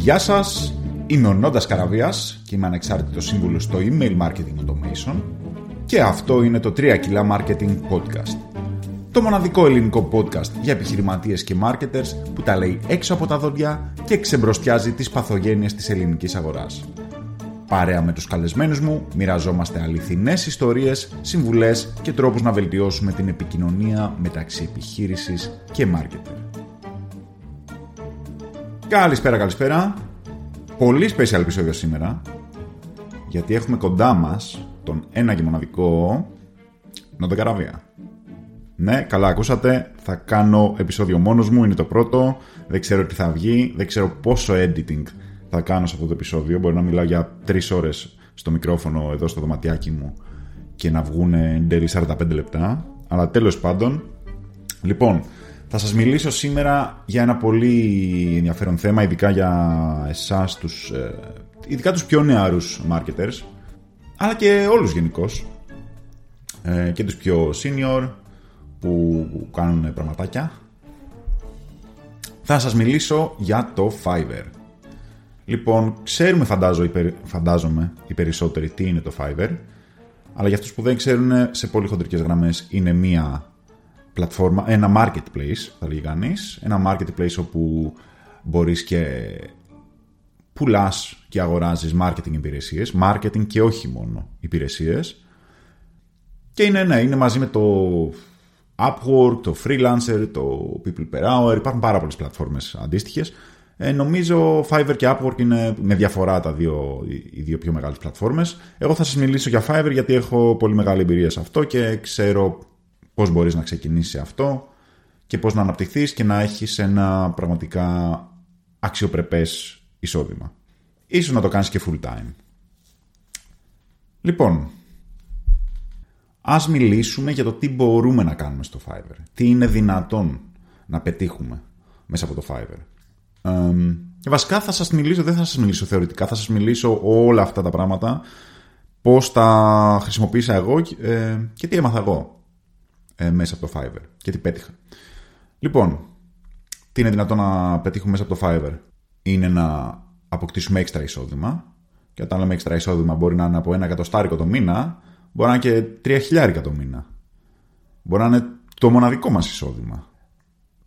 Γεια σας, είμαι ο Νόντας Καραβίας και είμαι ανεξάρτητος σύμβουλος στο Email Marketing Automation και αυτό είναι το 3K Marketing Podcast. Το μοναδικό ελληνικό podcast για επιχειρηματίες και marketers που τα λέει έξω από τα δόντια και ξεμπροστιάζει τις παθογένειες της ελληνικής αγοράς. Παρέα με τους καλεσμένους μου, μοιραζόμαστε αληθινές ιστορίες, συμβουλές και τρόπους να βελτιώσουμε την επικοινωνία μεταξύ επιχείρησης και marketer. Καλησπέρα. Πολύ special επεισόδιο σήμερα, γιατί έχουμε κοντά μας τον ένα και μοναδικό Νόντα Καραβία. Ναι, καλά ακούσατε, θα κάνω επεισόδιο μόνος μου, είναι το πρώτο, δεν ξέρω τι θα βγει, δεν ξέρω πόσο editing θα κάνω σε αυτό το επεισόδιο. Μπορεί να μιλάω για 3 ώρες στο μικρόφωνο εδώ στο δωματιάκι μου και να βγουν εν τέλει 45 λεπτά, αλλά τέλος πάντων. Λοιπόν, θα σας μιλήσω σήμερα για ένα πολύ ενδιαφέρον θέμα, ειδικά για εσάς, ειδικά τους πιο νεαρούς marketers, αλλά και όλους γενικώς, και τους πιο senior που κάνουν πραγματάκια. Θα σας μιλήσω για το Fiverr. Λοιπόν, ξέρουμε φαντάζομαι οι περισσότεροι τι είναι το Fiverr, αλλά για αυτούς που δεν ξέρουν, σε πολύ χοντρικές γραμμές είναι μία πλατφόρμα, ένα marketplace θα λέγει κανείς, ένα marketplace όπου μπορείς και πουλάς και αγοράζεις marketing υπηρεσίες, marketing και όχι μόνο υπηρεσίες, και είναι μαζί με το Upwork, το Freelancer, το People Per Hour, υπάρχουν πάρα πολλές πλατφόρμες αντίστοιχες. Νομίζω Fiverr και Upwork είναι με διαφορά οι δύο πιο μεγάλες πλατφόρμες. Εγώ θα σας μιλήσω για Fiverr γιατί έχω πολύ μεγάλη εμπειρία σε αυτό και ξέρω πώς μπορείς να ξεκινήσεις αυτό και πώς να αναπτυχθείς και να έχεις ένα πραγματικά αξιοπρεπές εισόδημα. Ίσως να το κάνεις και full time. Λοιπόν, ας μιλήσουμε για το τι μπορούμε να κάνουμε στο Fiverr. Τι είναι δυνατόν να πετύχουμε μέσα από το Fiverr. Βασικά θα σας μιλήσω, δεν θα σας μιλήσω θεωρητικά, θα σας μιλήσω όλα αυτά τα πράγματα, πώς τα χρησιμοποίησα εγώ και τι έμαθα εγώ μέσα από το Fiverr και τι πέτυχα. Λοιπόν, τι είναι δυνατόν να πετύχουμε μέσα από το Fiverr είναι να αποκτήσουμε έξτρα εισόδημα, και όταν λέμε έξτρα εισόδημα μπορεί να είναι από 1 εκατοστάρικο το μήνα, μπορεί να είναι και 3.000 το μήνα, μπορεί να είναι το μοναδικό μας εισόδημα.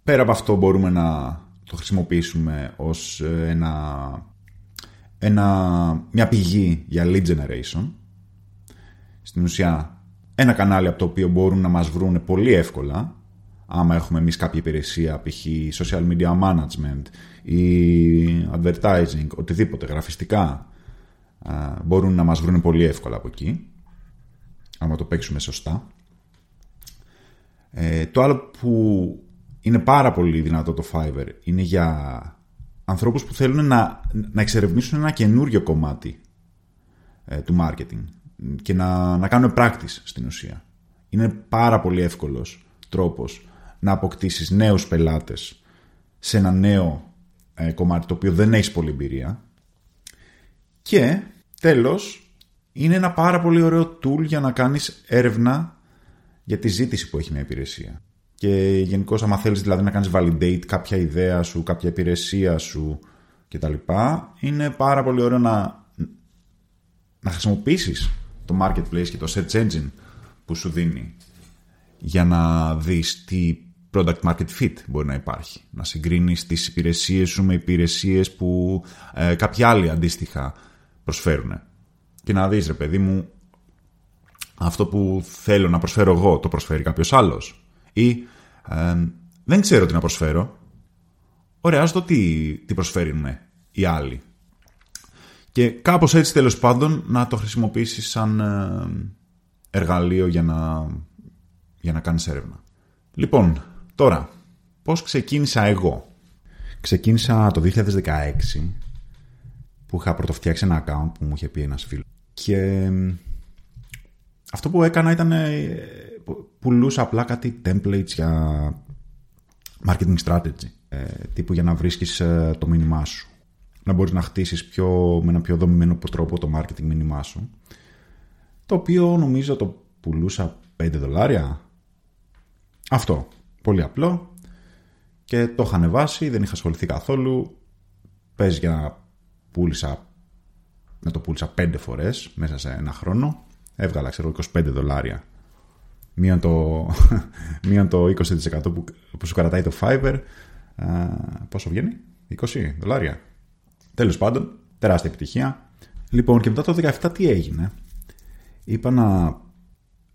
Πέρα από αυτό μπορούμε να το χρησιμοποιήσουμε ως μια πηγή για lead generation. Στην ουσία, ένα κανάλι από το οποίο μπορούν να μας βρουν πολύ εύκολα, άμα έχουμε εμείς κάποια υπηρεσία, π.χ. social media management ή advertising, οτιδήποτε, γραφιστικά, μπορούν να μας βρουν πολύ εύκολα από εκεί, άμα το παίξουμε σωστά. Το άλλο που είναι πάρα πολύ δυνατό το Fiverr είναι για ανθρώπους που θέλουν να εξερευνήσουν ένα καινούριο κομμάτι του marketing και να κάνουν practice στην ουσία. Είναι πάρα πολύ εύκολος τρόπος να αποκτήσεις νέους πελάτες σε ένα νέο κομμάτι το οποίο δεν έχεις πολλή εμπειρία. Και τέλος, είναι ένα πάρα πολύ ωραίο tool για να κάνεις έρευνα για τη ζήτηση που έχει μια υπηρεσία. Και γενικώς, άμα θέλεις δηλαδή να κάνεις validate κάποια ιδέα σου, κάποια υπηρεσία σου κτλ, είναι πάρα πολύ ωραίο να χρησιμοποιήσεις το marketplace και το search engine που σου δίνει για να δεις τι product market fit μπορεί να υπάρχει. Να συγκρίνεις τις υπηρεσίες σου με υπηρεσίες που κάποιοι άλλοι αντίστοιχα προσφέρουν. Και να δεις, ρε παιδί μου, αυτό που θέλω να προσφέρω εγώ το προσφέρει κάποιος άλλος. Ή δεν ξέρω τι να προσφέρω. Ωραία, ας δω τι προσφέρουν οι άλλοι. Και κάπως έτσι, τέλος πάντων, να το χρησιμοποιήσεις σαν εργαλείο για να κάνεις έρευνα. Λοιπόν, τώρα, πώς ξεκίνησα εγώ. Ξεκίνησα το 2016, που είχα πρωτοφτιάξει ένα account που μου είχε πει ένας φίλος. Και αυτό που έκανα ήταν, πουλούσα απλά κάτι templates για marketing strategy. Τύπου για να βρίσκεις το μήνυμά σου. Να μπορείς να χτίσεις με ένα πιο δομημένο τρόπο το marketing μήνυμά σου, το οποίο νομίζω το πουλούσα $5. Αυτό, πολύ απλό, και το είχα ανεβάσει, δεν είχα ασχοληθεί καθόλου. Πες για πούλησα 5 φορές μέσα σε ένα χρόνο, έβγαλα $25, μείον το 20% που σου κρατάει το Fiverr, πόσο βγαίνει, $20. Τέλος πάντων, τεράστια επιτυχία. Λοιπόν, και μετά το 2017 τι έγινε? Είπα να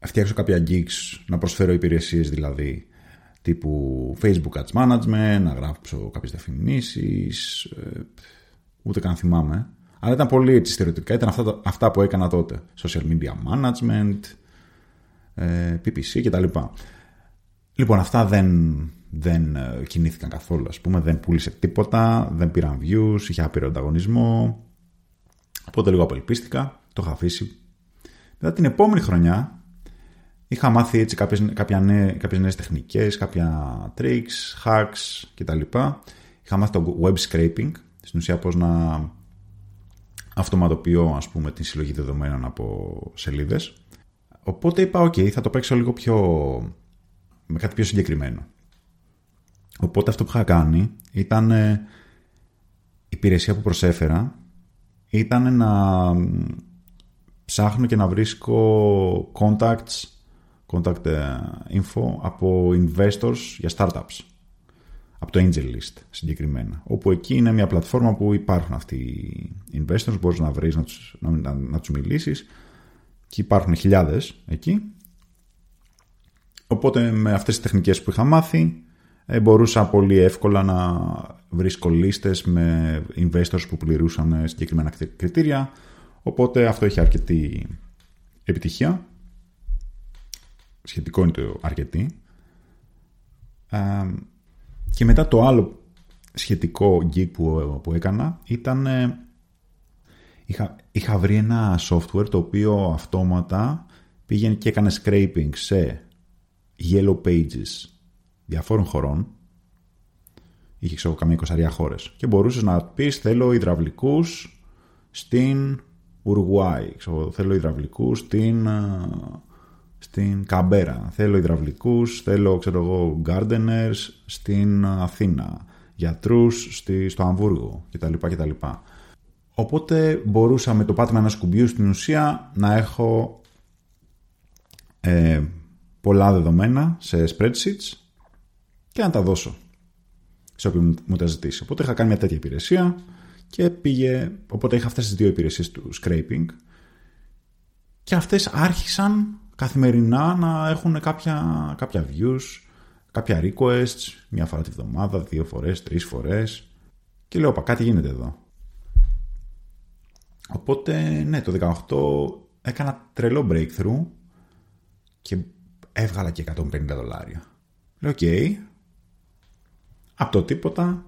φτιάξω κάποια gigs, να προσφέρω υπηρεσίες δηλαδή τύπου Facebook Ads Management, να γράψω κάποιες διαφημίσεις, ούτε καν θυμάμαι. Αλλά ήταν πολύ έτσι στερεοτυπικά, ήταν αυτά που έκανα τότε. Social Media Management, PPC κτλ. Λοιπόν, αυτά δεν κινήθηκαν καθόλου, ας πούμε, δεν πούλησε τίποτα, δεν πήραν views, είχε άπειρο ανταγωνισμό. Οπότε λίγο απελπίστηκα, το είχα αφήσει. Μετά την επόμενη χρονιά είχα μάθει έτσι κάποιες νέες τεχνικές, κάποια tricks, hacks κτλ. Είχα μάθει το web scraping, στην ουσία πώς να αυτοματοποιώ, ας πούμε, την συλλογή δεδομένων από σελίδες. Οπότε είπα, θα το παίξω λίγο πιο, με κάτι πιο συγκεκριμένο. Οπότε αυτό που είχα κάνει ήταν, η υπηρεσία που προσέφερα ήταν να ψάχνω και να βρίσκω contact info από investors για startups. Από το Angel List συγκεκριμένα. Όπου εκεί είναι μια πλατφόρμα που υπάρχουν αυτοί οι investors, μπορείς να βρεις, να τους μιλήσεις, και υπάρχουν χιλιάδες εκεί. Οπότε με αυτές τις τεχνικές που είχα μάθει, μπορούσα πολύ εύκολα να βρίσκω λίστες με investors που πληρούσαν συγκεκριμένα κριτήρια. Οπότε αυτό είχε αρκετή επιτυχία. Σχετικό είναι το αρκετή. Και μετά το άλλο σχετικό gig που έκανα ήταν, είχα βρει ένα software το οποίο αυτόματα πήγαινε και έκανε scraping σε yellow pages διαφόρων χωρών. Είχε καμία 20 χώρες. Και μπορούσες να πεις, θέλω υδραυλικούς στην Ουρουάη, θέλω υδραυλικούς στην Καμπέρα, θέλω υδραυλικούς, gardeners στην Αθήνα, γιατρούς στο Αμβούργο κτλ. Οπότε μπορούσα με το πάτημα ενός κουμπιού στην ουσία να έχω πολλά δεδομένα σε spreadsheets και να τα δώσω σε όποιον μου τα ζητήσει. Οπότε είχα κάνει μια τέτοια υπηρεσία και πήγε, οπότε είχα αυτές τις δύο υπηρεσίες του scraping και αυτές άρχισαν καθημερινά να έχουν κάποια views, κάποια requests, μια φορά τη βδομάδα, 2 φορές, 3 φορές, και λέω, κάτι γίνεται εδώ. Οπότε, ναι, το 2018 έκανα τρελό breakthrough και έβγαλα και $150. Λέω, από το τίποτα,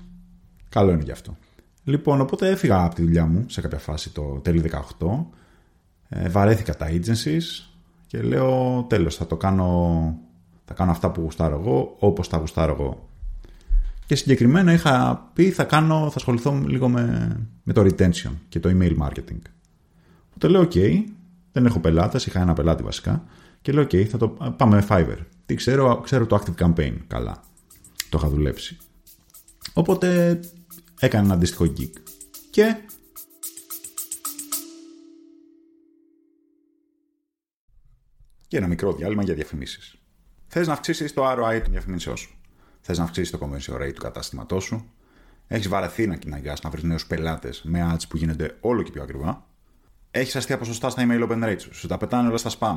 καλό είναι γι' αυτό. Λοιπόν, οπότε έφυγα από τη δουλειά μου σε κάποια φάση το τέλη 2018, βαρέθηκα τα agencies και λέω, τέλος, θα κάνω αυτά που γουστάρω εγώ, όπως τα γουστάρω εγώ. Και συγκεκριμένα είχα πει, θα ασχοληθώ λίγο με το retention και το email marketing. Οπότε λέω, δεν έχω πελάτες, είχα ένα πελάτη βασικά, και λέω, θα το πάμε με Fiverr. Τι ξέρω το Active Campaign καλά, το είχα δουλέψει. Οπότε έκανε ένα αντίστοιχο gig. Και ένα μικρό διάλειμμα για διαφημίσεις. Θες να αυξήσεις το ROI των διαφημίσεών σου. Θες να αυξήσεις το conversion rate του κατάστηματός σου. Έχεις βαρεθεί να κυνηγάς, να βρεις νέους πελάτες με ads που γίνονται όλο και πιο ακριβά. Έχεις αστεία ποσοστά στα email open rates σου. Σου τα πετάνε όλα στα spam.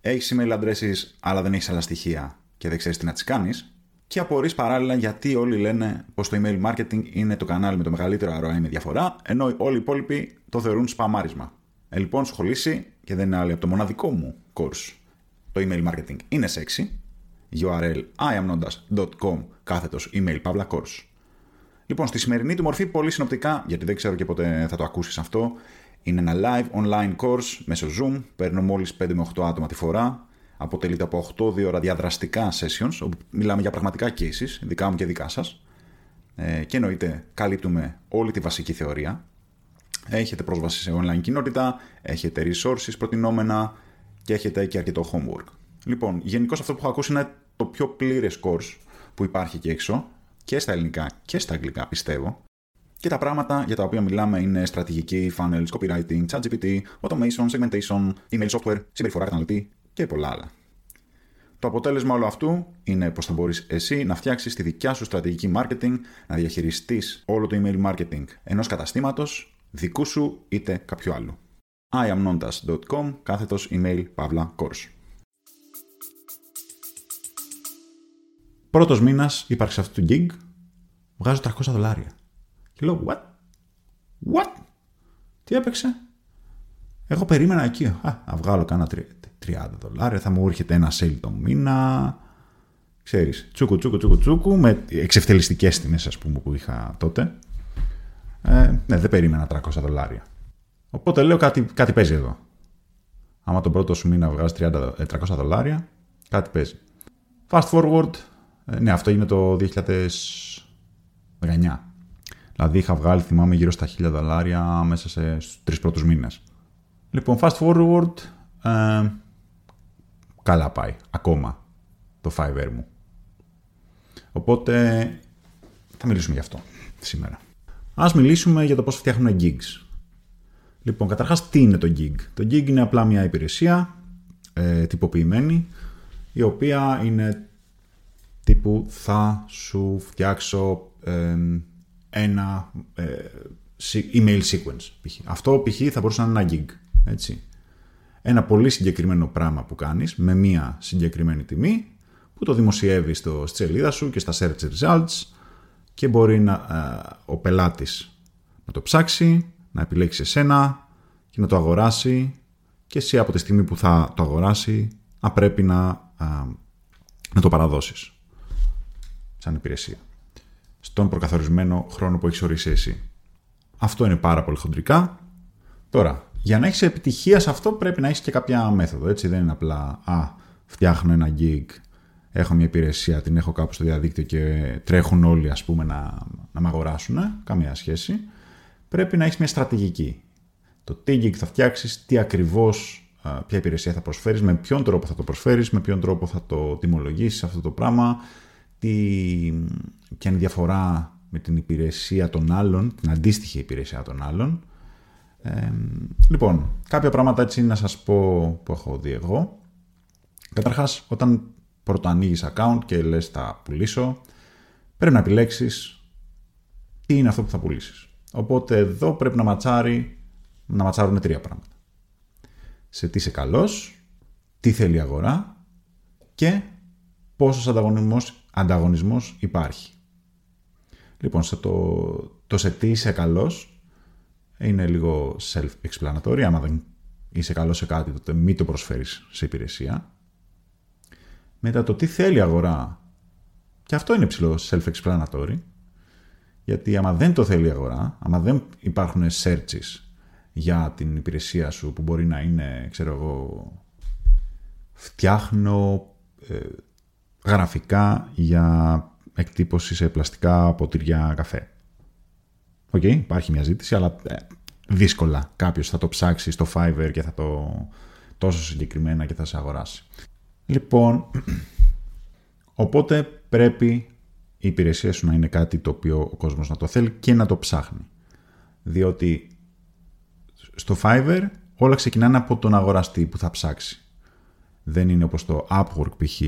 Έχεις email addresses, αλλά δεν έχεις άλλα στοιχεία και δεν ξέρεις τι να τις κάνεις. Και απορείς παράλληλα γιατί όλοι λένε πως το email marketing είναι το κανάλι με το μεγαλύτερο ROI με διαφορά, ενώ όλοι οι υπόλοιποι το θεωρούν σπαμάρισμα. Λοιπόν, σχολήσει, και δεν είναι άλλη από το μοναδικό μου course. Το email marketing είναι sexy. URL iamnontas.com/email-course. Λοιπόν, στη σημερινή του μορφή, πολύ συνοπτικά, γιατί δεν ξέρω και πότε θα το ακούσεις αυτό, είναι ένα live online course μέσω Zoom. Παίρνω μόλις 5 με 8 άτομα τη φορά. Αποτελείται από 8-2 ώρα διαδραστικά sessions, όπου μιλάμε για πραγματικά cases, δικά μου και δικά σας. Και εννοείται, καλύπτουμε όλη τη βασική θεωρία. Έχετε πρόσβαση σε online κοινότητα, έχετε resources προτινόμενα και έχετε και αρκετό homework. Λοιπόν, γενικώς αυτό που έχω ακούσει είναι το πιο πλήρες course που υπάρχει εκεί έξω, και στα ελληνικά και στα αγγλικά, πιστεύω. Και τα πράγματα για τα οποία μιλάμε είναι στρατηγική, funnels, copywriting, ChatGPT, automation, segmentation, email software, συμπεριφορά καταναλωτή και πολλά άλλα. Το αποτέλεσμα όλου αυτού είναι πως θα μπορείς εσύ να φτιάξεις τη δικιά σου στρατηγική marketing, να διαχειριστείς όλο το email marketing ενός καταστήματος, δικού σου είτε κάποιου άλλου. iamnontas.com/email-course. Πρώτος μήνας ύπαρξης αυτού του gig, βγάζω $300. Και λέω, what? Τι έπαιξε? Εγώ περίμενα εκεί, να βγάλω κάνα $30, θα μου έρχεται ένα sale το μήνα, ξέρεις, τσούκου, με εξευτελιστικές τιμές, ας πούμε, που είχα τότε. Δεν περίμενα $300. Οπότε λέω, κάτι παίζει εδώ. Άμα τον πρώτο σου μήνα βγάζει $300, κάτι παίζει. Fast forward, αυτό είναι το 2019. Δηλαδή είχα βγάλει, θυμάμαι, γύρω στα $1,000 μέσα στους 3 πρώτους μήνες. Λοιπόν, fast forward, καλά πάει ακόμα το Fiverr μου. Οπότε θα μιλήσουμε γι' αυτό σήμερα. Ας μιλήσουμε για το πώς φτιάχνουμε gigs. Λοιπόν, καταρχάς τι είναι το gig. Το gig είναι απλά μια υπηρεσία τυποποιημένη, η οποία είναι τύπου θα σου φτιάξω ένα email sequence. Αυτό π.χ. θα μπορούσε να είναι ένα gig. Έτσι. Ένα πολύ συγκεκριμένο πράγμα που κάνεις με μία συγκεκριμένη τιμή που το δημοσιεύεις στη σελίδα σου και στα search results και μπορεί να, ο πελάτης να το ψάξει, να επιλέξει εσένα και να το αγοράσει και εσύ από τη στιγμή που θα το αγοράσει πρέπει να το παραδώσεις σαν υπηρεσία στον προκαθορισμένο χρόνο που έχεις ορίσει εσύ. Αυτό είναι πάρα πολύ χοντρικά. Τώρα, για να έχεις επιτυχία σε αυτό πρέπει να έχεις και κάποια μέθοδο. Έτσι δεν είναι απλά φτιάχνω ένα gig, έχω μια υπηρεσία, την έχω κάπου στο διαδίκτυο και τρέχουν όλοι ας πούμε να με αγοράσουν. Καμία σχέση. Πρέπει να έχεις μια στρατηγική. Το τι gig θα φτιάξεις, τι ακριβώς, ποια υπηρεσία θα προσφέρεις, με ποιον τρόπο θα το προσφέρεις, με ποιον τρόπο θα το τιμολογήσεις αυτό το πράγμα, ποια είναι η διαφορά με την υπηρεσία των άλλων, την αντίστοιχη υπηρεσία των άλλων. Λοιπόν, κάποια πράγματα έτσι να σας πω που έχω δει εγώ. Καταρχάς, όταν πρωτοανοίγεις account και λες θα πουλήσω, πρέπει να επιλέξεις τι είναι αυτό που θα πουλήσεις. Οπότε εδώ πρέπει να ματσάρουν 3 πράγματα. Σε τι είσαι καλός, τι θέλει η αγορά και πόσος ανταγωνισμός υπάρχει. Λοιπόν, το σε τι είσαι καλός είναι λίγο self-explanatory. Άμα δεν είσαι καλός σε κάτι, τότε μην το προσφέρεις σε υπηρεσία. Μετά το τι θέλει η αγορά, και αυτό είναι ψηλό self-explanatory, γιατί άμα δεν το θέλει η αγορά, άμα δεν υπάρχουν searches για την υπηρεσία σου που μπορεί να είναι, ξέρω εγώ, φτιάχνω γραφικά για εκτύπωση σε πλαστικά ποτήρια καφέ. Οκ, υπάρχει μια ζήτηση, αλλά δύσκολα κάποιος θα το ψάξει στο Fiverr και θα το τόσο συγκεκριμένα και θα σε αγοράσει. Λοιπόν, οπότε πρέπει η υπηρεσία σου να είναι κάτι το οποίο ο κόσμος να το θέλει και να το ψάχνει. Διότι στο Fiverr όλα ξεκινάνε από τον αγοραστή που θα ψάξει. Δεν είναι όπως το Upwork π.χ.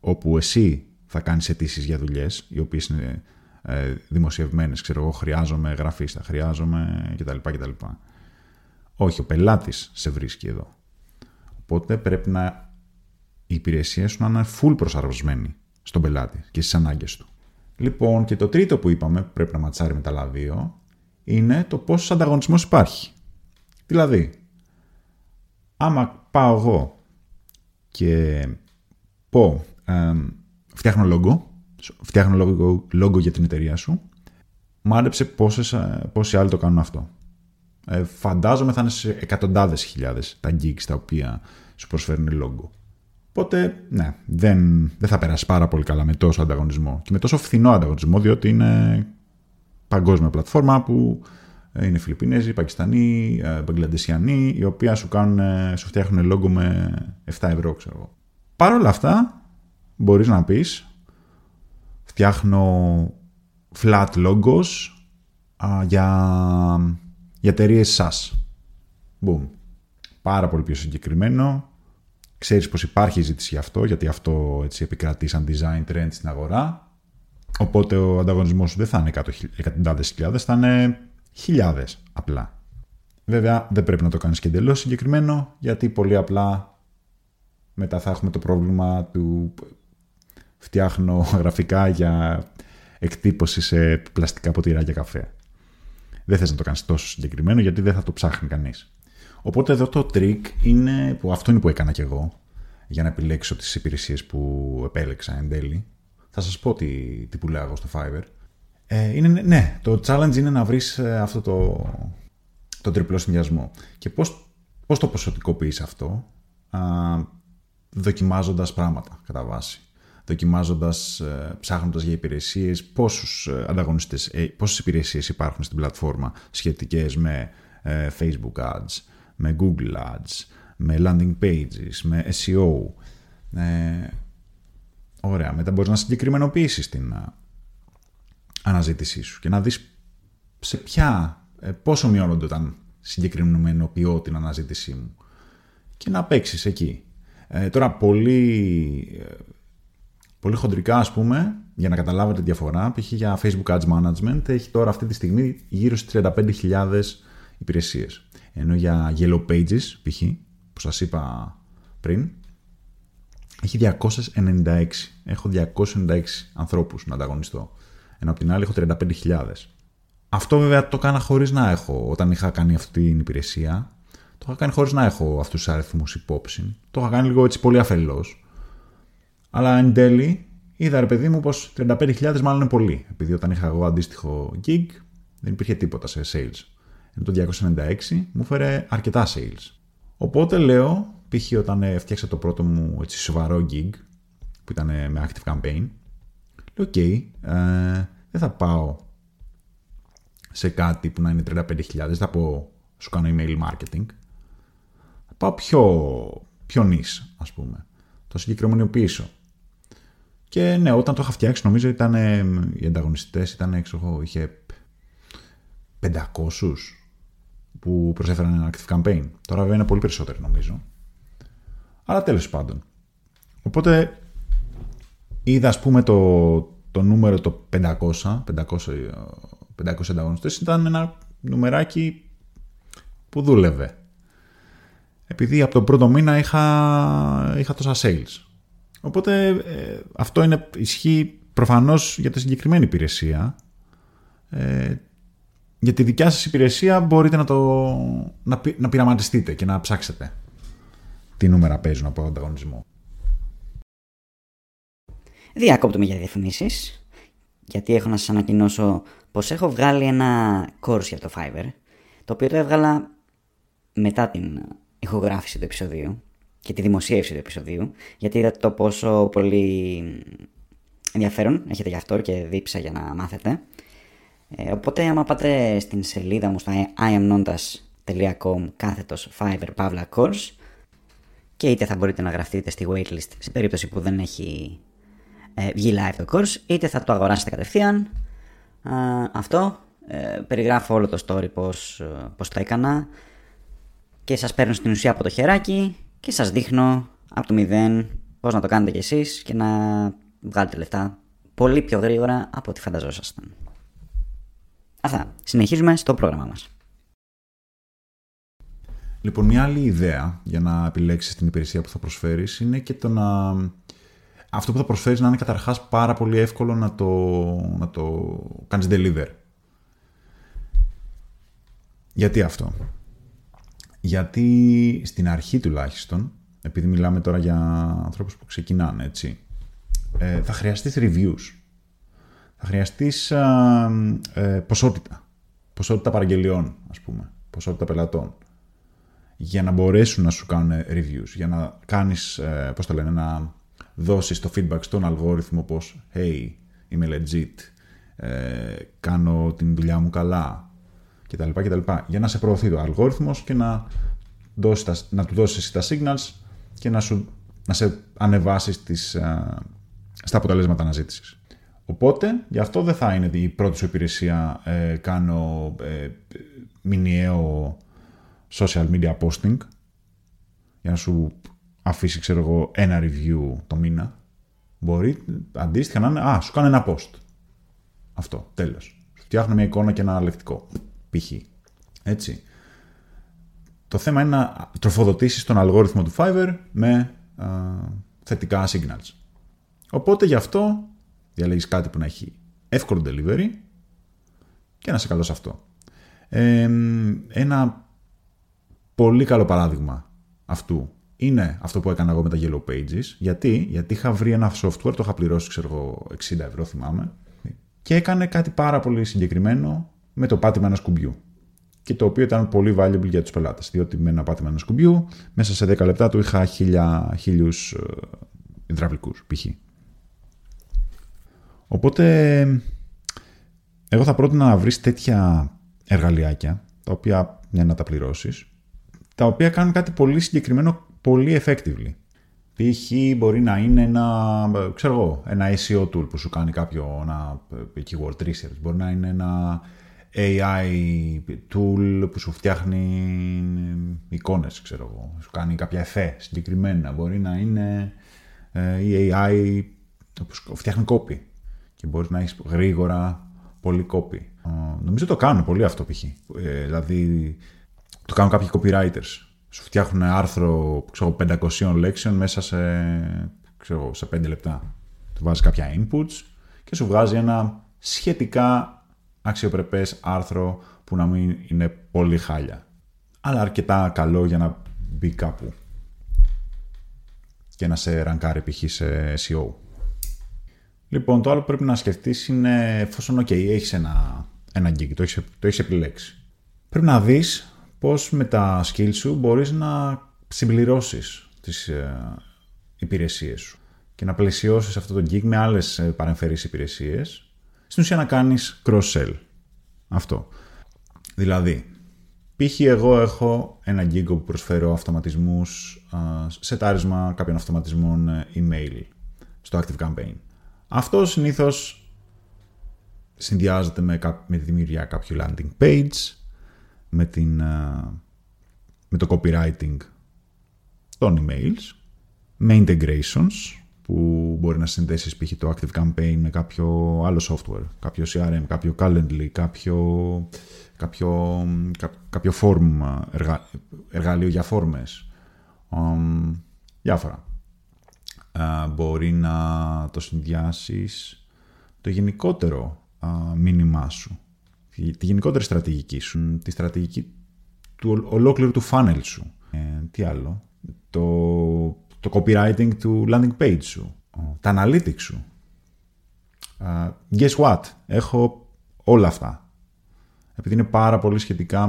όπου εσύ θα κάνεις αιτήσεις για δουλειές, οι οποίες είναι δημοσιευμένες, ξέρω εγώ, χρειάζομαι γραφίστα, χρειάζομαι κτλ. Όχι, ο πελάτης σε βρίσκει εδώ. Οπότε πρέπει η υπηρεσία σου να είναι full προσαρμοσμένη στον πελάτη και στις ανάγκες του. Λοιπόν, και το τρίτο που είπαμε, που πρέπει να ματσάρει με τα άλλα δύο, είναι το πόσος ανταγωνισμός υπάρχει. Δηλαδή, άμα πάω εγώ και πω φτιάχνω λόγο, φτιάχνω λόγο για την εταιρεία σου, μου άρεψε πόσοι άλλοι το κάνουν αυτό. Φαντάζομαι θα είναι σε εκατοντάδες χιλιάδες τα gigs τα οποία σου προσφέρουν λόγο. Οπότε, ναι, δεν θα περάσει πάρα πολύ καλά με τόσο ανταγωνισμό και με τόσο φθηνό ανταγωνισμό, διότι είναι παγκόσμια πλατφόρμα που είναι Φιλιππινέζοι, Πακιστανοί, Μπαγκλαντεσιανοί, οι οποίοι σου φτιάχνουν λόγο με €7, ξέρω εγώ. Παρ' όλα αυτά, μπορείς να πεις, φτιάχνω flat logos για εταιρείες SaaS. Boom. Πάρα πολύ πιο συγκεκριμένο. Ξέρεις πως υπάρχει ζήτηση γι' αυτό, γιατί αυτό έτσι επικρατεί σαν design trend στην αγορά. Οπότε ο ανταγωνισμός σου δεν θα είναι εκατοντάδες χιλιάδες, θα είναι χιλιάδες απλά. Βέβαια δεν πρέπει να το κάνεις και εντελώς συγκεκριμένο, γιατί πολύ απλά μετά θα έχουμε το πρόβλημα του φτιάχνω γραφικά για εκτύπωση σε πλαστικά ποτηράκια καφέ. Δεν θες να το κάνεις τόσο συγκεκριμένο, γιατί δεν θα το ψάχνει κανείς. Οπότε εδώ το trick είναι, αυτό είναι που έκανα και εγώ, για να επιλέξω τις υπηρεσίες που επέλεξα εν τέλει. Θα σας πω τι πουλάω εγώ στο Fiverr. Ναι, το challenge είναι να βρεις αυτό το τριπλό συνδυασμό. Και πώς το ποσοτικοποιείς αυτό, δοκιμάζοντας πράγματα κατά βάση. Δοκιμάζοντας, ψάχνοντας για υπηρεσίες, πόσες υπηρεσίες υπάρχουν στην πλατφόρμα σχετικές με Facebook ads, με Google ads, με landing pages, με SEO. Ωραία, μετά μπορείς να συγκεκριμενοποιήσεις την αναζήτησή σου και να δεις σε πόσο μειώνονται όταν συγκεκριμενοποιώ την αναζήτησή μου και να παίξεις εκεί. Τώρα πολύ χοντρικά, ας πούμε, για να καταλάβετε τη διαφορά, π.χ. για Facebook Ads Management έχει τώρα αυτή τη στιγμή γύρω στις 35.000 υπηρεσίες. Ενώ για Yellow Pages, π.χ., που σας είπα πριν, έχει 296. Έχω 296 ανθρώπους να ανταγωνιστώ. Ενώ από την άλλη έχω 35.000. Αυτό βέβαια το έκανα χωρίς να έχω, όταν είχα κάνει αυτή την υπηρεσία, το είχα κάνει χωρίς να έχω αυτούς τους αριθμούς υπόψη. Το είχα κάνει λίγο έτσι πολύ αφελώς. Αλλά εν τέλει είδα, ρε παιδί μου, πως 35.000 μάλλον είναι πολύ. Επειδή όταν είχα εγώ αντίστοιχο gig δεν υπήρχε τίποτα σε sales. Ενώ το 296 μου φέρε αρκετά sales. Οπότε λέω, π.χ. όταν έφτιαξα το πρώτο μου έτσι, σοβαρό gig που ήταν με Active Campaign, λέω ok, δεν θα πάω σε κάτι που να είναι 35.000, θα πω σου κάνω email marketing. Θα πάω πιο niche, ας πούμε. Το συγκεκριμενοποιήσω. Και ναι, όταν το είχα φτιάξει, νομίζω ήταν οι ανταγωνιστές, ήταν έξω, είχε 500 που προσέφεραν ένα active campaign. Τώρα βέβαια είναι πολύ περισσότερο, νομίζω. Αλλά τέλος πάντων. Οπότε είδα, ας πούμε, το νούμερο το 500 ανταγωνιστές ήταν ένα νουμεράκι που δούλευε. Επειδή από τον πρώτο μήνα είχα τόσα sales. Οπότε αυτό ισχύει προφανώς για τη συγκεκριμένη υπηρεσία. Για τη δικιά σας υπηρεσία μπορείτε να πειραματιστείτε και να ψάξετε τι νούμερα παίζουν από τον ανταγωνισμό. Διακόπτουμε για διαφημίσεις, γιατί έχω να σας ανακοινώσω πως έχω βγάλει ένα course για το Fiverr, το οποίο το έβγαλα μετά την ηχογράφηση του επεισοδίου και τη δημοσίευση του επεισοδίου, γιατί είδατε το πόσο πολύ ενδιαφέρον έχετε γι' αυτό και δίψα για να μάθετε. Οπότε άμα πάτε στην σελίδα μου στο iamnontas.com/Fiverr/course και είτε θα μπορείτε να γραφτείτε στη waitlist σε περίπτωση που δεν έχει βγει live το course, είτε θα το αγοράσετε κατευθείαν. Αυτό περιγράφω όλο το story πώς το έκανα και σας παίρνω στην ουσία από το χεράκι και σας δείχνω από το μηδέν πώς να το κάνετε κι εσείς και να βγάλετε λεφτά πολύ πιο γρήγορα από ό,τι φανταζόσασταν. Αυτά. Συνεχίζουμε στο πρόγραμμα μας. Λοιπόν, μια άλλη ιδέα για να επιλέξεις την υπηρεσία που θα προσφέρεις είναι και το να... Αυτό που θα προσφέρεις να είναι καταρχάς πάρα πολύ εύκολο να το κάνεις deliver. Γιατί αυτό? Γιατί στην αρχή τουλάχιστον, επειδή μιλάμε τώρα για ανθρώπους που ξεκινάνε, έτσι, θα χρειαστείς reviews. Θα χρειαστείς ποσότητα. Ποσότητα παραγγελιών, ας πούμε. Ποσότητα πελατών. Για να μπορέσουν να σου κάνουν reviews. Για να κάνεις, να δώσεις το feedback στον αλγόριθμο πως «Hey, είμαι legit, κάνω την δουλειά μου καλά» κτλ. Για να σε προωθεί το αλγόριθμος και να του δώσεις τα signals και να σε ανεβάσεις στα αποτελέσματα αναζήτησης. Οπότε, γι' αυτό δεν θα είναι η πρώτη σου υπηρεσία κάνω μηνιαίο social media posting για να σου αφήσει, ξέρω εγώ, ένα review το μήνα. Μπορεί αντίστοιχα να είναι, σου κάνω ένα post. Αυτό, τέλος. Σου φτιάχνω μια εικόνα και ένα λεκτικό, π.χ. Έτσι. Το θέμα είναι να τροφοδοτήσεις τον αλγόριθμο του Fiverr με θετικά signals. Οπότε γι' αυτό διαλέγεις κάτι που να έχει εύκολο delivery και να είσαι καλός σε αυτό. Ένα πολύ καλό παράδειγμα αυτού είναι αυτό που έκανα εγώ με τα Yellow Pages. Γιατί είχα βρει ένα software, το είχα πληρώσει, ξέρω εγώ, 60 ευρώ θυμάμαι, και έκανε κάτι πάρα πολύ συγκεκριμένο με το πάτημα ενός κουμπιού. Και το οποίο ήταν πολύ valuable για τους πελάτες, διότι με ένα πάτημα ενός κουμπιού, μέσα σε 10 λεπτά του είχα 1.000 υδραυλικούς, π.χ. Οπότε, εγώ θα πρότεινα να βρεις τέτοια εργαλειάκια, τα οποία για να τα πληρώσεις, τα οποία κάνουν κάτι πολύ συγκεκριμένο, πολύ effectively. Π.χ. μπορεί να είναι ένα SEO tool που σου κάνει κάποιο, ένα keyword research, μπορεί να είναι ένα AI tool που σου φτιάχνει εικόνες, ξέρω εγώ, σου κάνει κάποια εφέ συγκεκριμένα, μπορεί να είναι η AI που φτιάχνει copy και μπορείς να έχεις γρήγορα πολύ copy. Νομίζω το κάνουν πολύ αυτό π.χ. Δηλαδή το κάνουν κάποιοι copywriters, σου φτιάχνουν άρθρο, ξέρω, 500 λέξεων μέσα σε 5 λεπτά. Του βάζεις κάποια inputs και σου βγάζει ένα σχετικά αξιοπρεπές άρθρο που να μην είναι πολύ χάλια, αλλά αρκετά καλό για να μπει κάπου και να σε ρανκάρει π.χ. σε SEO. Λοιπόν, το άλλο που πρέπει να σκεφτείς είναι, εφόσον έχεις ένα gig, το έχεις επιλέξει, πρέπει να δεις πώς με τα skills σου μπορείς να συμπληρώσεις τις υπηρεσίες σου και να πλαισιώσεις αυτό το gig με άλλες παρεμφερείς υπηρεσίες. Στην ουσία να κάνεις cross-sell. Αυτό. Δηλαδή, π.χ. εγώ έχω ένα gig που προσφέρω αυτοματισμούς, σετάρισμα κάποιων αυτοματισμών email στο Active Campaign. Αυτό συνήθως συνδυάζεται με τη δημιουργία κάποιου landing page, με το copywriting των emails, με integrations, που μπορεί να συνδέσεις π.χ. το Active Campaign με κάποιο άλλο software, κάποιο CRM, κάποιο Calendly, κάποιο form, εργαλείο για φόρμες, διάφορα. Μπορεί να το συνδυάσεις το γενικότερο μήνυμά σου, τη γενικότερη στρατηγική σου, τη στρατηγική του ολόκληρου του funnel σου. Τι άλλο, το copywriting του landing page σου, τα analytics σου. Guess what, έχω όλα αυτά. Επειδή είναι πάρα πολύ σχετικά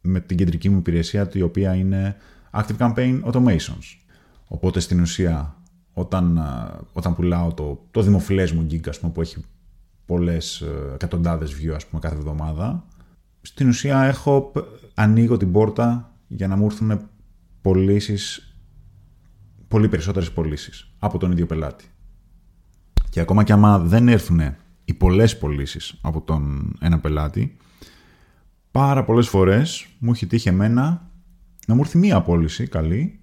με την κεντρική μου υπηρεσία, η οποία είναι Active Campaign Automations. Οπότε στην ουσία, όταν πουλάω το δημοφιλές μου gig, ας πούμε, που έχει πολλές εκατοντάδες view, ας πούμε, κάθε εβδομάδα, στην ουσία ανοίγω την πόρτα για να μου έρθουν πολύ περισσότερες πωλήσεις από τον ίδιο πελάτη. Και ακόμα και άμα δεν έρθουν οι πολλές πωλήσεις από τον ένα πελάτη, πάρα πολλές φορές μου έχει τύχει εμένα να μου έρθει μία πώληση καλή,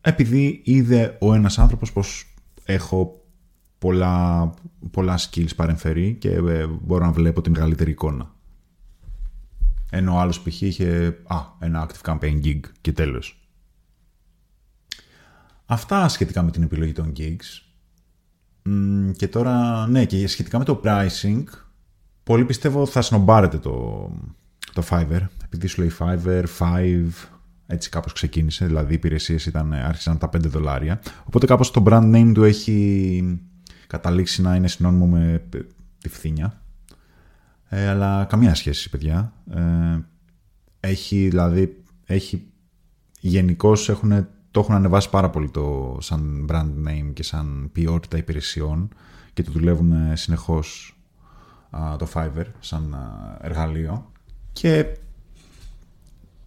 επειδή είδε ο ένας άνθρωπος πως έχω πολλά skills παρεμφερή και μπορώ να βλέπω την μεγαλύτερη εικόνα. Ενώ ο άλλος π.χ. είχε ένα active campaign gig και τέλος. Αυτά σχετικά με την επιλογή των gigs. Και τώρα, ναι, και σχετικά με το pricing, πολλοί πιστεύω θα σνομπάρετε το Fiverr, επειδή σου λέει Fiverr, έτσι κάπως ξεκίνησε, δηλαδή οι υπηρεσίες άρχισαν τα $5. Οπότε κάπως το brand name του έχει καταλήξει να είναι συνώνυμο με τη φθήνια. Αλλά καμία σχέση, παιδιά. Γενικώς το έχουν ανεβάσει πάρα πολύ σαν brand name και σαν ποιότητα υπηρεσιών και το δουλεύουν συνεχώς το Fiverr σαν εργαλείο. Και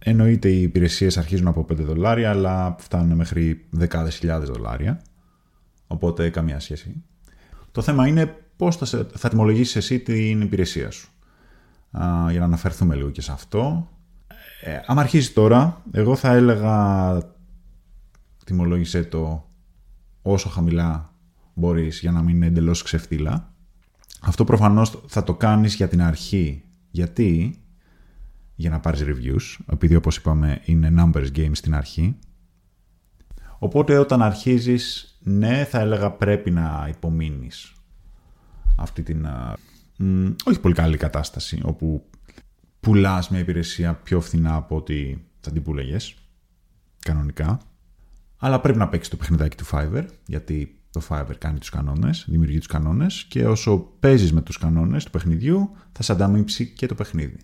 εννοείται οι υπηρεσίες αρχίζουν από $5 αλλά φτάνουν μέχρι δεκάδες χιλιάδες $. Οπότε καμία σχέση. Το θέμα είναι πώς θα τιμολογήσεις εσύ την υπηρεσία σου. Για να αναφερθούμε λίγο και σε αυτό. Άμα αρχίζει τώρα, εγώ θα έλεγα τιμολόγησε το όσο χαμηλά μπορείς για να μην είναι εντελώς ξεφτύλα. Αυτό προφανώς θα το κάνεις για την αρχή. Γιατί? Για να πάρεις reviews, επειδή όπως είπαμε είναι numbers game στην αρχή. Οπότε όταν αρχίζεις, ναι, θα έλεγα πρέπει να υπομείνεις αυτή την όχι πολύ καλή κατάσταση, όπου πουλάς μια υπηρεσία πιο φθηνά από ότι θα την πουλαγες κανονικά. Αλλά πρέπει να παίξεις το παιχνιδάκι του Fiverr, γιατί το Fiverr κάνει τους κανόνες, δημιουργεί τους κανόνες, και όσο παίζεις με τους κανόνες του παιχνιδιού θα σε ανταμείψει και το παιχνίδι.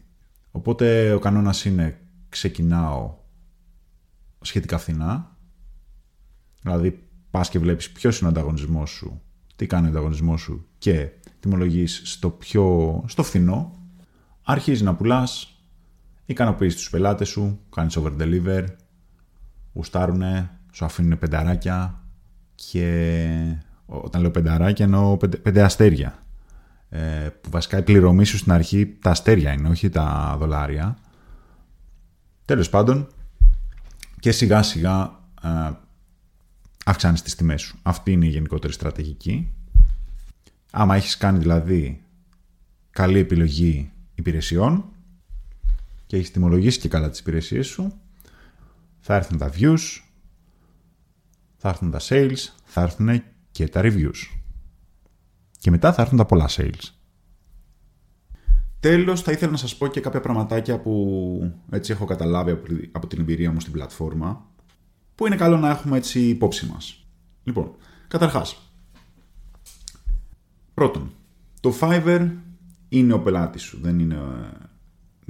Οπότε ο κανόνας είναι ξεκινάω σχετικά φθηνά, δηλαδή πας και βλέπεις ποιος είναι ο ανταγωνισμός σου, τι κάνει ο ανταγωνισμός σου και τιμολογείς στο φθηνό. Αρχίζεις να πουλάς, ικανοποιείς τους πελάτες σου, κάνεις over deliver, γουστάρουνε, σου αφήνουν πενταράκια, και όταν λέω πενταράκια εννοώ 5 αστέρια. Που βασικά η πληρωμή σου στην αρχή τα αστέρια είναι, όχι τα δολάρια. Τέλος πάντων, και σιγά σιγά αυξάνεις τις τιμές σου. Αυτή είναι η γενικότερη στρατηγική. Άμα έχεις κάνει δηλαδή καλή επιλογή υπηρεσιών και έχεις τιμολογήσει και καλά τις υπηρεσίες σου, θα έρθουν τα views, θα έρθουν τα sales, θα έρθουν και τα reviews. Και μετά θα έρθουν τα πολλά sales. Τέλος, θα ήθελα να σας πω και κάποια πραγματάκια που έτσι έχω καταλάβει από την εμπειρία μου στην πλατφόρμα, που είναι καλό να έχουμε έτσι υπόψη μας. Λοιπόν, καταρχάς, πρώτον, το Fiverr είναι ο πελάτης σου,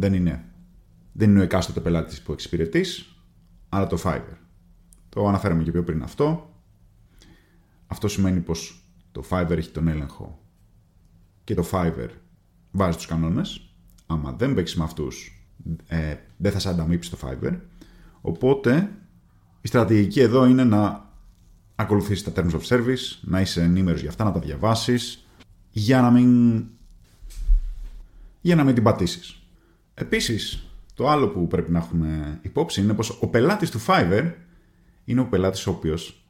δεν είναι ο εκάστοτε πελάτης που εξυπηρετείς, αλλά το Fiverr. Το αναφέραμε και πιο πριν αυτό. Αυτό σημαίνει πως το Fiverr έχει τον έλεγχο και το Fiverr βάζει τους κανόνες. Άμα δεν παίξεις με αυτούς, δεν θα σε ανταμείψει το Fiverr. Οπότε η στρατηγική εδώ είναι να ακολουθήσεις τα Terms of Service, να είσαι ενήμερος για αυτά, να τα διαβάσεις, για να μην την πατήσεις. Επίσης, το άλλο που πρέπει να έχουμε υπόψη είναι πως ο πελάτης του Fiverr είναι ο πελάτης ο οποίος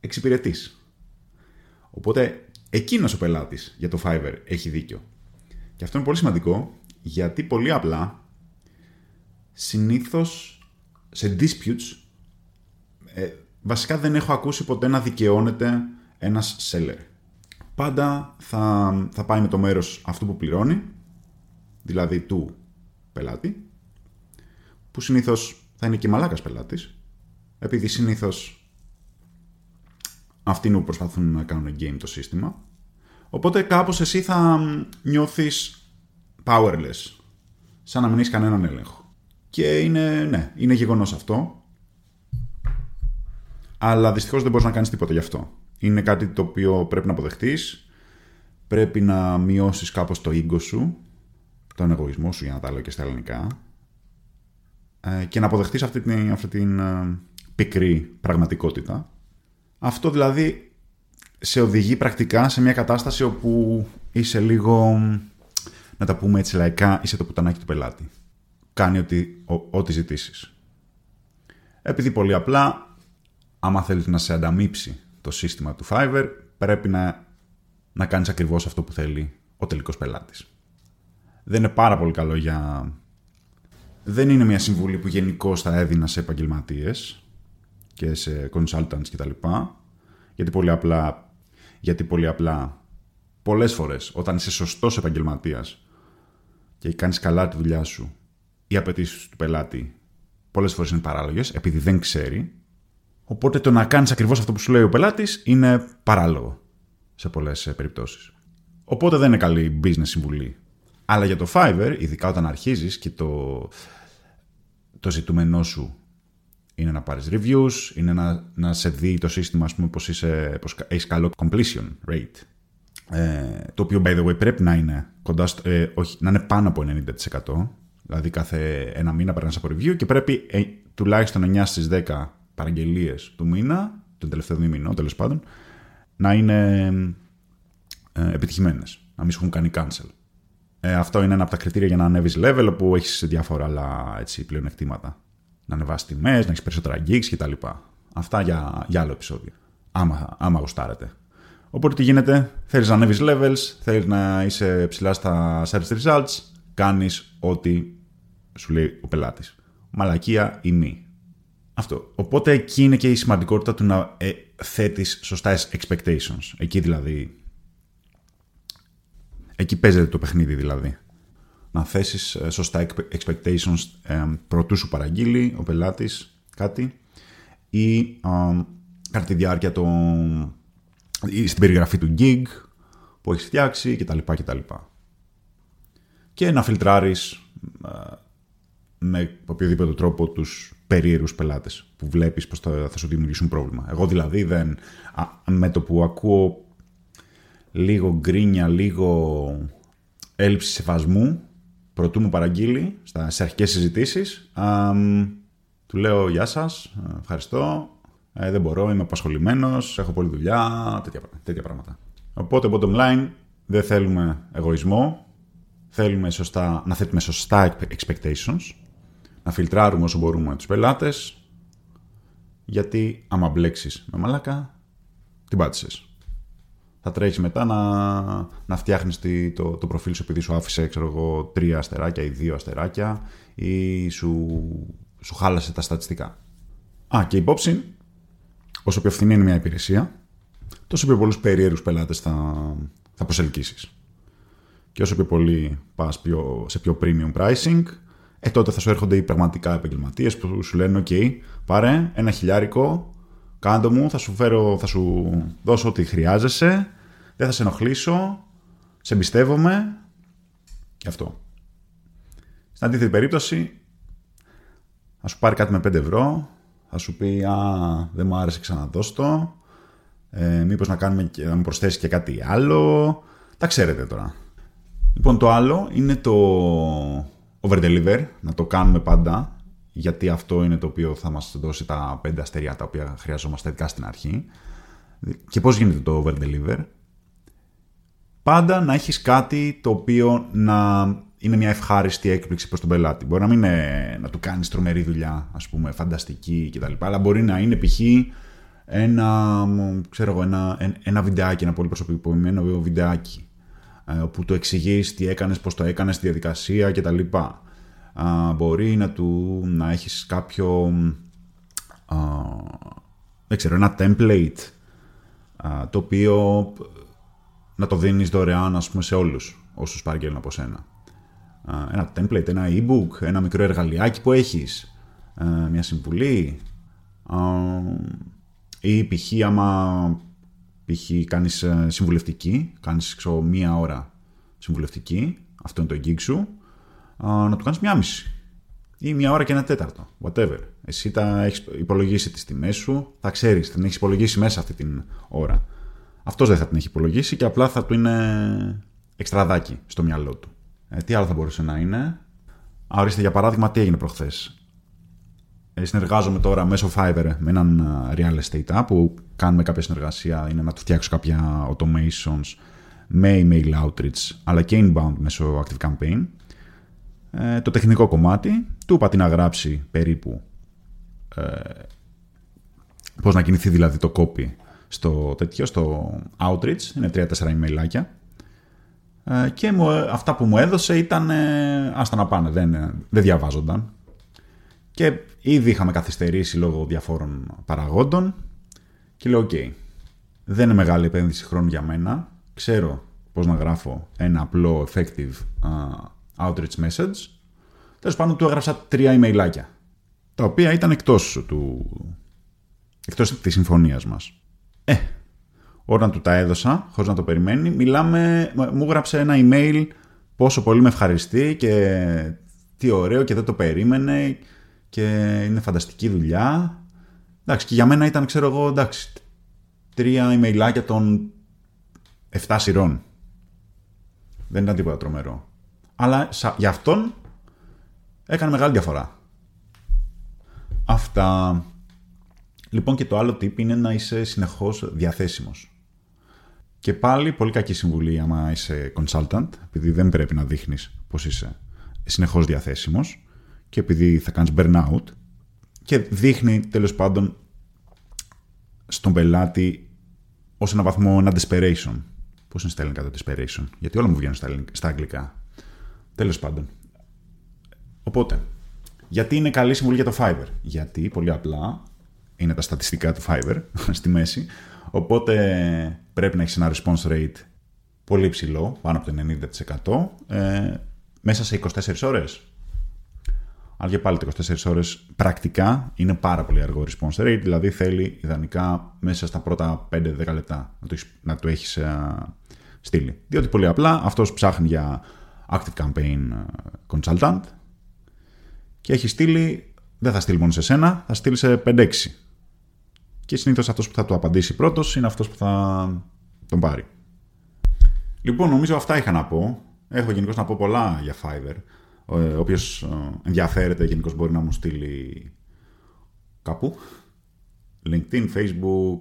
εξυπηρετείς. Οπότε εκείνος ο πελάτης για το Fiverr έχει δίκιο. Και αυτό είναι πολύ σημαντικό, γιατί πολύ απλά συνήθως σε disputes βασικά δεν έχω ακούσει ποτέ να δικαιώνεται ένας seller. Πάντα θα πάει με το μέρος αυτού που πληρώνει, δηλαδή του πελάτη, που συνήθως θα είναι και μαλάκας πελάτης, επειδή συνήθως αυτοί είναι που προσπαθούν να κάνουν game το σύστημα. Οπότε κάπως εσύ θα νιώθεις powerless, σαν να μην έχεις κανέναν έλεγχο. Και είναι γεγονός αυτό. Αλλά δυστυχώς δεν μπορείς να κάνεις τίποτα γι' αυτό. Είναι κάτι το οποίο πρέπει να αποδεχτείς. Πρέπει να μειώσεις κάπως το ego σου, τον εγωισμό σου, για να τα λέω και στα ελληνικά, και να αποδεχτείς αυτή την πικρή πραγματικότητα. Αυτό δηλαδή σε οδηγεί πρακτικά σε μια κατάσταση όπου είσαι λίγο, να τα πούμε έτσι λαϊκά, είσαι το πουτανάκι του πελάτη. Κάνει ό,τι ζητήσεις. Επειδή πολύ απλά, άμα θέλεις να σε ανταμείψει το σύστημα του Fiverr, πρέπει να κάνεις ακριβώς αυτό που θέλει ο τελικός πελάτης. Δεν είναι πάρα πολύ καλό Δεν είναι μια συμβουλή που γενικώς θα έδινα σε επαγγελματίες και σε consultants και τα λοιπά, γιατί πολύ απλά πολλές φορές όταν είσαι σωστός επαγγελματίας και κάνεις καλά τη δουλειά σου, οι απαιτήσεις του πελάτη πολλές φορές είναι παράλογες, επειδή δεν ξέρει. Οπότε το να κάνεις ακριβώς αυτό που σου λέει ο πελάτης είναι παράλογο σε πολλές περιπτώσεις. Οπότε δεν είναι καλή business συμβουλή. Αλλά για το Fiverr, ειδικά όταν αρχίζεις και το ζητούμενό σου είναι να πάρεις reviews, είναι να σε δει το σύστημα, ας πούμε, πως έχεις καλό completion rate. Το οποίο, by the way, πρέπει να είναι να είναι πάνω από 90%. Δηλαδή, κάθε ένα μήνα περνάς από review και πρέπει τουλάχιστον 9 στις 10 παραγγελίες του μήνα, τον τελευταίο δίμηνο, τέλος πάντων, να είναι επιτυχημένες, να μην σου έχουν κάνει cancel. Αυτό είναι ένα από τα κριτήρια για να ανέβεις level, που έχεις διάφορα άλλα έτσι, πλεονεκτήματα. Να ανεβάσεις τιμές, να έχεις περισσότερα gigs κτλ. Αυτά για άλλο επεισόδιο. Άμα γουστάρετε. Οπότε τι γίνεται, θέλεις να ανέβεις levels, θέλεις να είσαι ψηλά στα search results, κάνεις ό,τι σου λέει ο πελάτης. Μαλακία ή μη. Αυτό. Οπότε εκεί είναι και η σημαντικότητα του να θέτεις σωστά expectations. Εκεί δηλαδή. Εκεί παίζεται το παιχνίδι δηλαδή. Να θέσεις σωστά expectations προτού σου παραγγείλει ο πελάτης κάτι ή κατά τη διάρκεια ή στην περιγραφή του gig που έχεις φτιάξει κτλ. Και να φιλτράρεις με οποιοδήποτε τρόπο τους περίεργους πελάτες που βλέπεις πως θα σου δημιουργήσουν πρόβλημα. Εγώ δηλαδή με το που ακούω λίγο γκρίνια, λίγο έλλειψη σεβασμού προτού μου παραγγείλει σε αρχικές συζητήσεις, του λέω γεια σας, ευχαριστώ, δεν μπορώ, είμαι απασχολημένος, έχω πολλή δουλειά, τέτοια πράγματα. Οπότε bottom line, δεν θέλουμε εγωισμό, θέλουμε να θέτουμε σωστά expectations, να φιλτράρουμε όσο μπορούμε τους πελάτες, γιατί άμα μπλέξεις με μαλάκα, την πάτησες. Θα τρέχεις μετά να φτιάχνεις το προφίλ σου επειδή σου άφησε, ξέρω εγώ, 3 αστεράκια ή 2 αστεράκια ή σου χάλασε τα στατιστικά. Και υπόψη, όσο πιο φθηνή είναι μια υπηρεσία, τόσο πιο πολλούς περίεργους πελάτες θα προσελκύσεις. Και όσο πιο πολύ πας σε πιο premium pricing, τότε θα σου έρχονται οι πραγματικά επαγγελματίες που σου λένε «OK, πάρε ένα χιλιάρικο, κάντο μου, θα σου δώσω ό,τι χρειάζεσαι, δεν θα σε ενοχλήσω, σε εμπιστεύομαι». Και αυτό. Στην αντίθετη περίπτωση, θα σου πάρει κάτι με 5 ευρώ, θα σου πει δεν μου άρεσε, ξαναδώσ' το, μήπως να μου προσθέσει και κάτι άλλο, τα ξέρετε τώρα. Λοιπόν, το άλλο είναι το over-deliver, να το κάνουμε πάντα, γιατί αυτό είναι το οποίο θα μας δώσει τα 5 αστέρια τα οποία χρειαζόμαστε ειδικά στην αρχή. Και πώς γίνεται το over-deliver? Πάντα να έχεις κάτι το οποίο να είναι μια ευχάριστη έκπληξη προς τον πελάτη. Μπορεί να μην είναι να του κάνεις τρομερή δουλειά, ας πούμε, φανταστική κτλ. Αλλά μπορεί να είναι π.χ. ένα βιντεάκι, ένα πολύ προσωπικοποιημένο βιντεάκι, όπου το εξηγείς τι έκανες, πώς το έκανες, τη διαδικασία κτλ. Μπορεί να έχεις κάποιο, δεν ξέρω, ένα template, το οποίο να το δίνεις δωρεάν, ας πούμε, σε όλους όσους παραγγέλνουν από σένα. Ένα template, ένα e-book, ένα μικρό εργαλειάκι που έχεις, μια συμβουλή, ή π.χ. Κάνεις συμβουλευτική, κάνεις ξέρω, 1 ώρα συμβουλευτική, αυτό είναι το gig σου, να του κάνεις 1,5 ή 1 ώρα και 1/4, whatever. Εσύ τα έχεις υπολογίσει τις τιμές σου, θα ξέρεις, την έχεις υπολογίσει μέσα αυτή την ώρα. Αυτός δεν θα την έχει υπολογίσει και απλά θα του είναι εξτραδάκι στο μυαλό του. Τι άλλο θα μπορούσε να είναι? Ορίστε, για παράδειγμα, τι έγινε προχθές. Συνεργάζομαι τώρα μέσω Fiverr με έναν real estate app που κάνουμε κάποια συνεργασία, είναι να του φτιάξω κάποια automations με email outreach αλλά και inbound μέσω Active Campaign. Το τεχνικό κομμάτι, του είπα τι να γράψει περίπου, πώς να κινηθεί δηλαδή το copy στο outreach, είναι 3-4 emailάκια, και αυτά που μου έδωσε ήταν άστα να πάνε, δεν διαβάζονταν και ήδη είχαμε καθυστερήσει λόγω διαφόρων παραγόντων και λέω OK, δεν είναι μεγάλη επένδυση χρόνου για μένα, ξέρω πώς να γράφω ένα απλό effective outreach message. Τέλος πάντων, του έγραψα 3 emailάκια, τα οποία ήταν εκτός της συμφωνίας μας. Όταν του τα έδωσα, χωρίς να το περιμένει, μου έγραψε ένα email πόσο πολύ με ευχαριστεί και τι ωραίο και δεν το περίμενε και είναι φανταστική δουλειά. Εντάξει, και για μένα ήταν, ξέρω εγώ, εντάξει, 3 emailάκια των 7 σειρών. Δεν ήταν τίποτα τρομερό. Αλλά για αυτόν έκανε μεγάλη διαφορά. Αυτά. Λοιπόν, και το άλλο tip είναι να είσαι συνεχώς διαθέσιμος. Και πάλι πολύ κακή συμβουλή άμα είσαι consultant, επειδή δεν πρέπει να δείχνεις πως είσαι συνεχώς διαθέσιμος και επειδή θα κάνεις burnout και δείχνει τέλος πάντων στον πελάτη ως ένα βαθμό ένα desperation. Πώς είναι στα ελληνικά το desperation? Γιατί όλα μου βγαίνουν στα αγγλικά. Τέλος πάντων. Οπότε, γιατί είναι καλή συμβουλή για το Fiverr? Γιατί πολύ απλά είναι τα στατιστικά του Fiverr στη μέση. Οπότε πρέπει να έχεις ένα response rate πολύ ψηλό, πάνω από το 90%, μέσα σε 24 ώρες. Αλλά και πάλι το 24 ώρες πρακτικά είναι πάρα πολύ αργό response rate, δηλαδή θέλει ιδανικά μέσα στα πρώτα 5-10 λεπτά να το έχεις στείλει. Διότι πολύ απλά αυτός ψάχνει για Active Campaign Consultant και έχει στείλει, δεν θα στείλει μόνο σε σένα, θα στείλει σε 5-6. Και συνήθως αυτός που θα του απαντήσει πρώτος είναι αυτός που θα τον πάρει. Λοιπόν, νομίζω αυτά είχα να πω. Έχω γενικώς να πω πολλά για Fiverr. Όποιος ενδιαφέρεται γενικώς μπορεί να μου στείλει κάπου. LinkedIn, Facebook,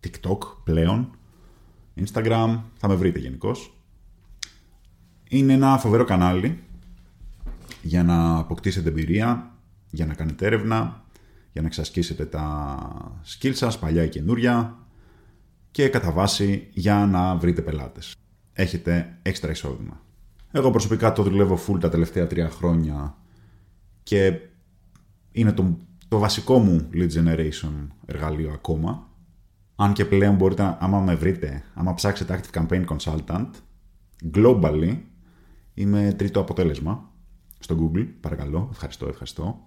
TikTok πλέον, Instagram, θα με βρείτε γενικώς. Είναι ένα φοβερό κανάλι για να αποκτήσετε εμπειρία, για να κάνετε έρευνα, για να εξασκήσετε τα skills σας, παλιά ή καινούρια, και κατά βάση για να βρείτε πελάτες. Έχετε έξτρα εισόδημα. Εγώ προσωπικά το δουλεύω full τα τελευταία 3 χρόνια και είναι το βασικό μου lead generation εργαλείο ακόμα. Αν και πλέον μπορείτε, άμα με βρείτε, άμα ψάξετε Active Campaign Consultant, globally είμαι 3ο αποτέλεσμα στο Google, παρακαλώ, ευχαριστώ.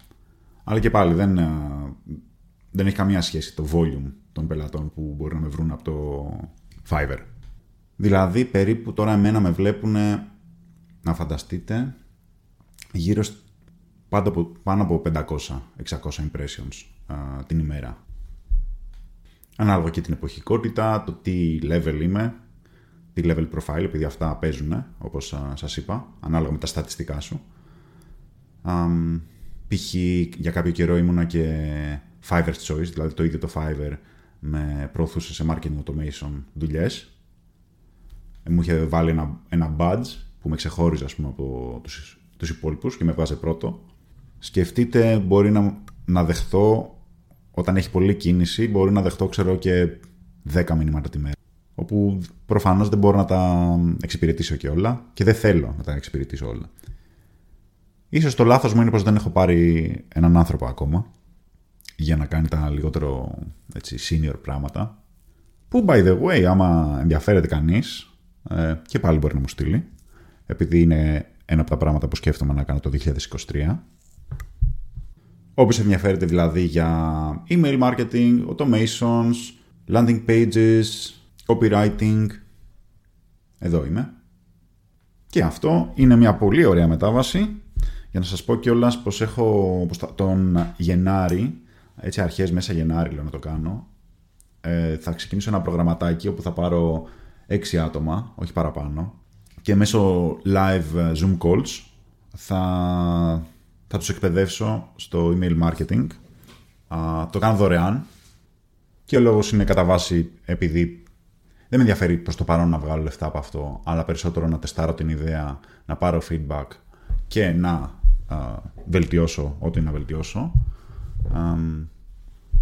Αλλά και πάλι δεν έχει καμία σχέση το volume των πελατών που μπορεί να με βρουν από το Fiverr. Δηλαδή περίπου τώρα εμένα με βλέπουν, να φανταστείτε, γύρω πάνω από 500-600 impressions την ημέρα. Ανάλογα και την εποχικότητα, το τι level είμαι, τι level profile, επειδή αυτά παίζουν, όπως σας είπα, ανάλογα με τα στατιστικά σου. Π.χ. για κάποιο καιρό ήμουνα και Fiverr's Choice, δηλαδή το ίδιο το Fiverr με προωθούσε σε marketing automation δουλειές. Μου είχε βάλει ένα badge που με ξεχώριζε, ας πούμε, από τους υπόλοιπους και με βάζει πρώτο. Σκεφτείτε, μπορεί να δεχθώ, όταν έχει πολλή κίνηση, μπορεί να δεχτώ, ξέρω, και 10 μηνύματα τη μέρα. Όπου προφανώς δεν μπορώ να τα εξυπηρετήσω και όλα και δεν θέλω να τα εξυπηρετήσω όλα. Ίσως το λάθος μου είναι πως δεν έχω πάρει έναν άνθρωπο ακόμα για να κάνει τα λιγότερο, έτσι, senior πράγματα. Που, by the way, άμα ενδιαφέρεται κανείς, και πάλι μπορεί να μου στείλει, επειδή είναι ένα από τα πράγματα που σκέφτομαι να κάνω το 2023. Όποιος ενδιαφέρεται δηλαδή για email marketing, automations, landing pages, copywriting, εδώ είμαι. Και αυτό είναι μια πολύ ωραία μετάβαση. Για να σας πω κιόλας πως τον Γενάρη, έτσι αρχές μέσα Γενάρη λέω να το κάνω, θα ξεκινήσω ένα προγραμματάκι όπου θα πάρω 6 άτομα, όχι παραπάνω, και μέσω live Zoom calls θα τους εκπαιδεύσω στο email marketing. Το κάνω δωρεάν και ο λόγος είναι κατά βάση επειδή δεν με ενδιαφέρει προς το παρόν να βγάλω λεφτά από αυτό, αλλά περισσότερο να τεστάρω την ιδέα, να πάρω feedback και να βελτιώσω ό,τι να βελτιώσω.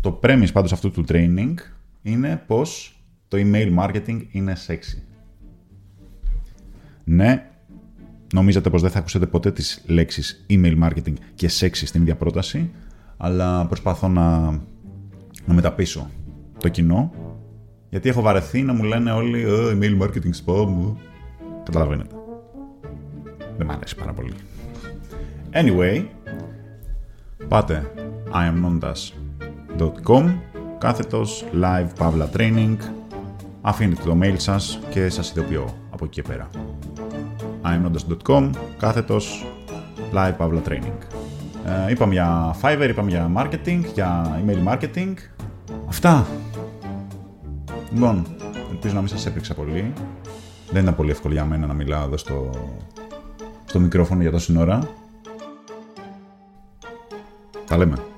Το premise πάντως αυτού του training είναι πως το email marketing είναι sexy. Ναι, νομίζατε πως δεν θα ακούσετε ποτέ τις λέξεις email marketing και sexy στην ίδια πρόταση, αλλά προσπαθώ να μεταπίσω το κοινό, γιατί έχω βαρεθεί να μου λένε όλοι email marketing spam. Καταλαβαίνετε. Δεν μ' αρέσει πάρα πολύ. Anyway, πάτε iamnontas.com /live-training, αφήνετε το mail σας και σας ειδοποιώ από εκεί και πέρα. iamnontas.com /live-training. Είπαμε για Fiverr, είπαμε για marketing, για email marketing. Αυτά. Λοιπόν, ελπίζω να μην σας έπρεξα πολύ. Δεν ήταν πολύ εύκολο για μένα να μιλάω εδώ στο μικρόφωνο για τόση ώρα. Τα λέμε.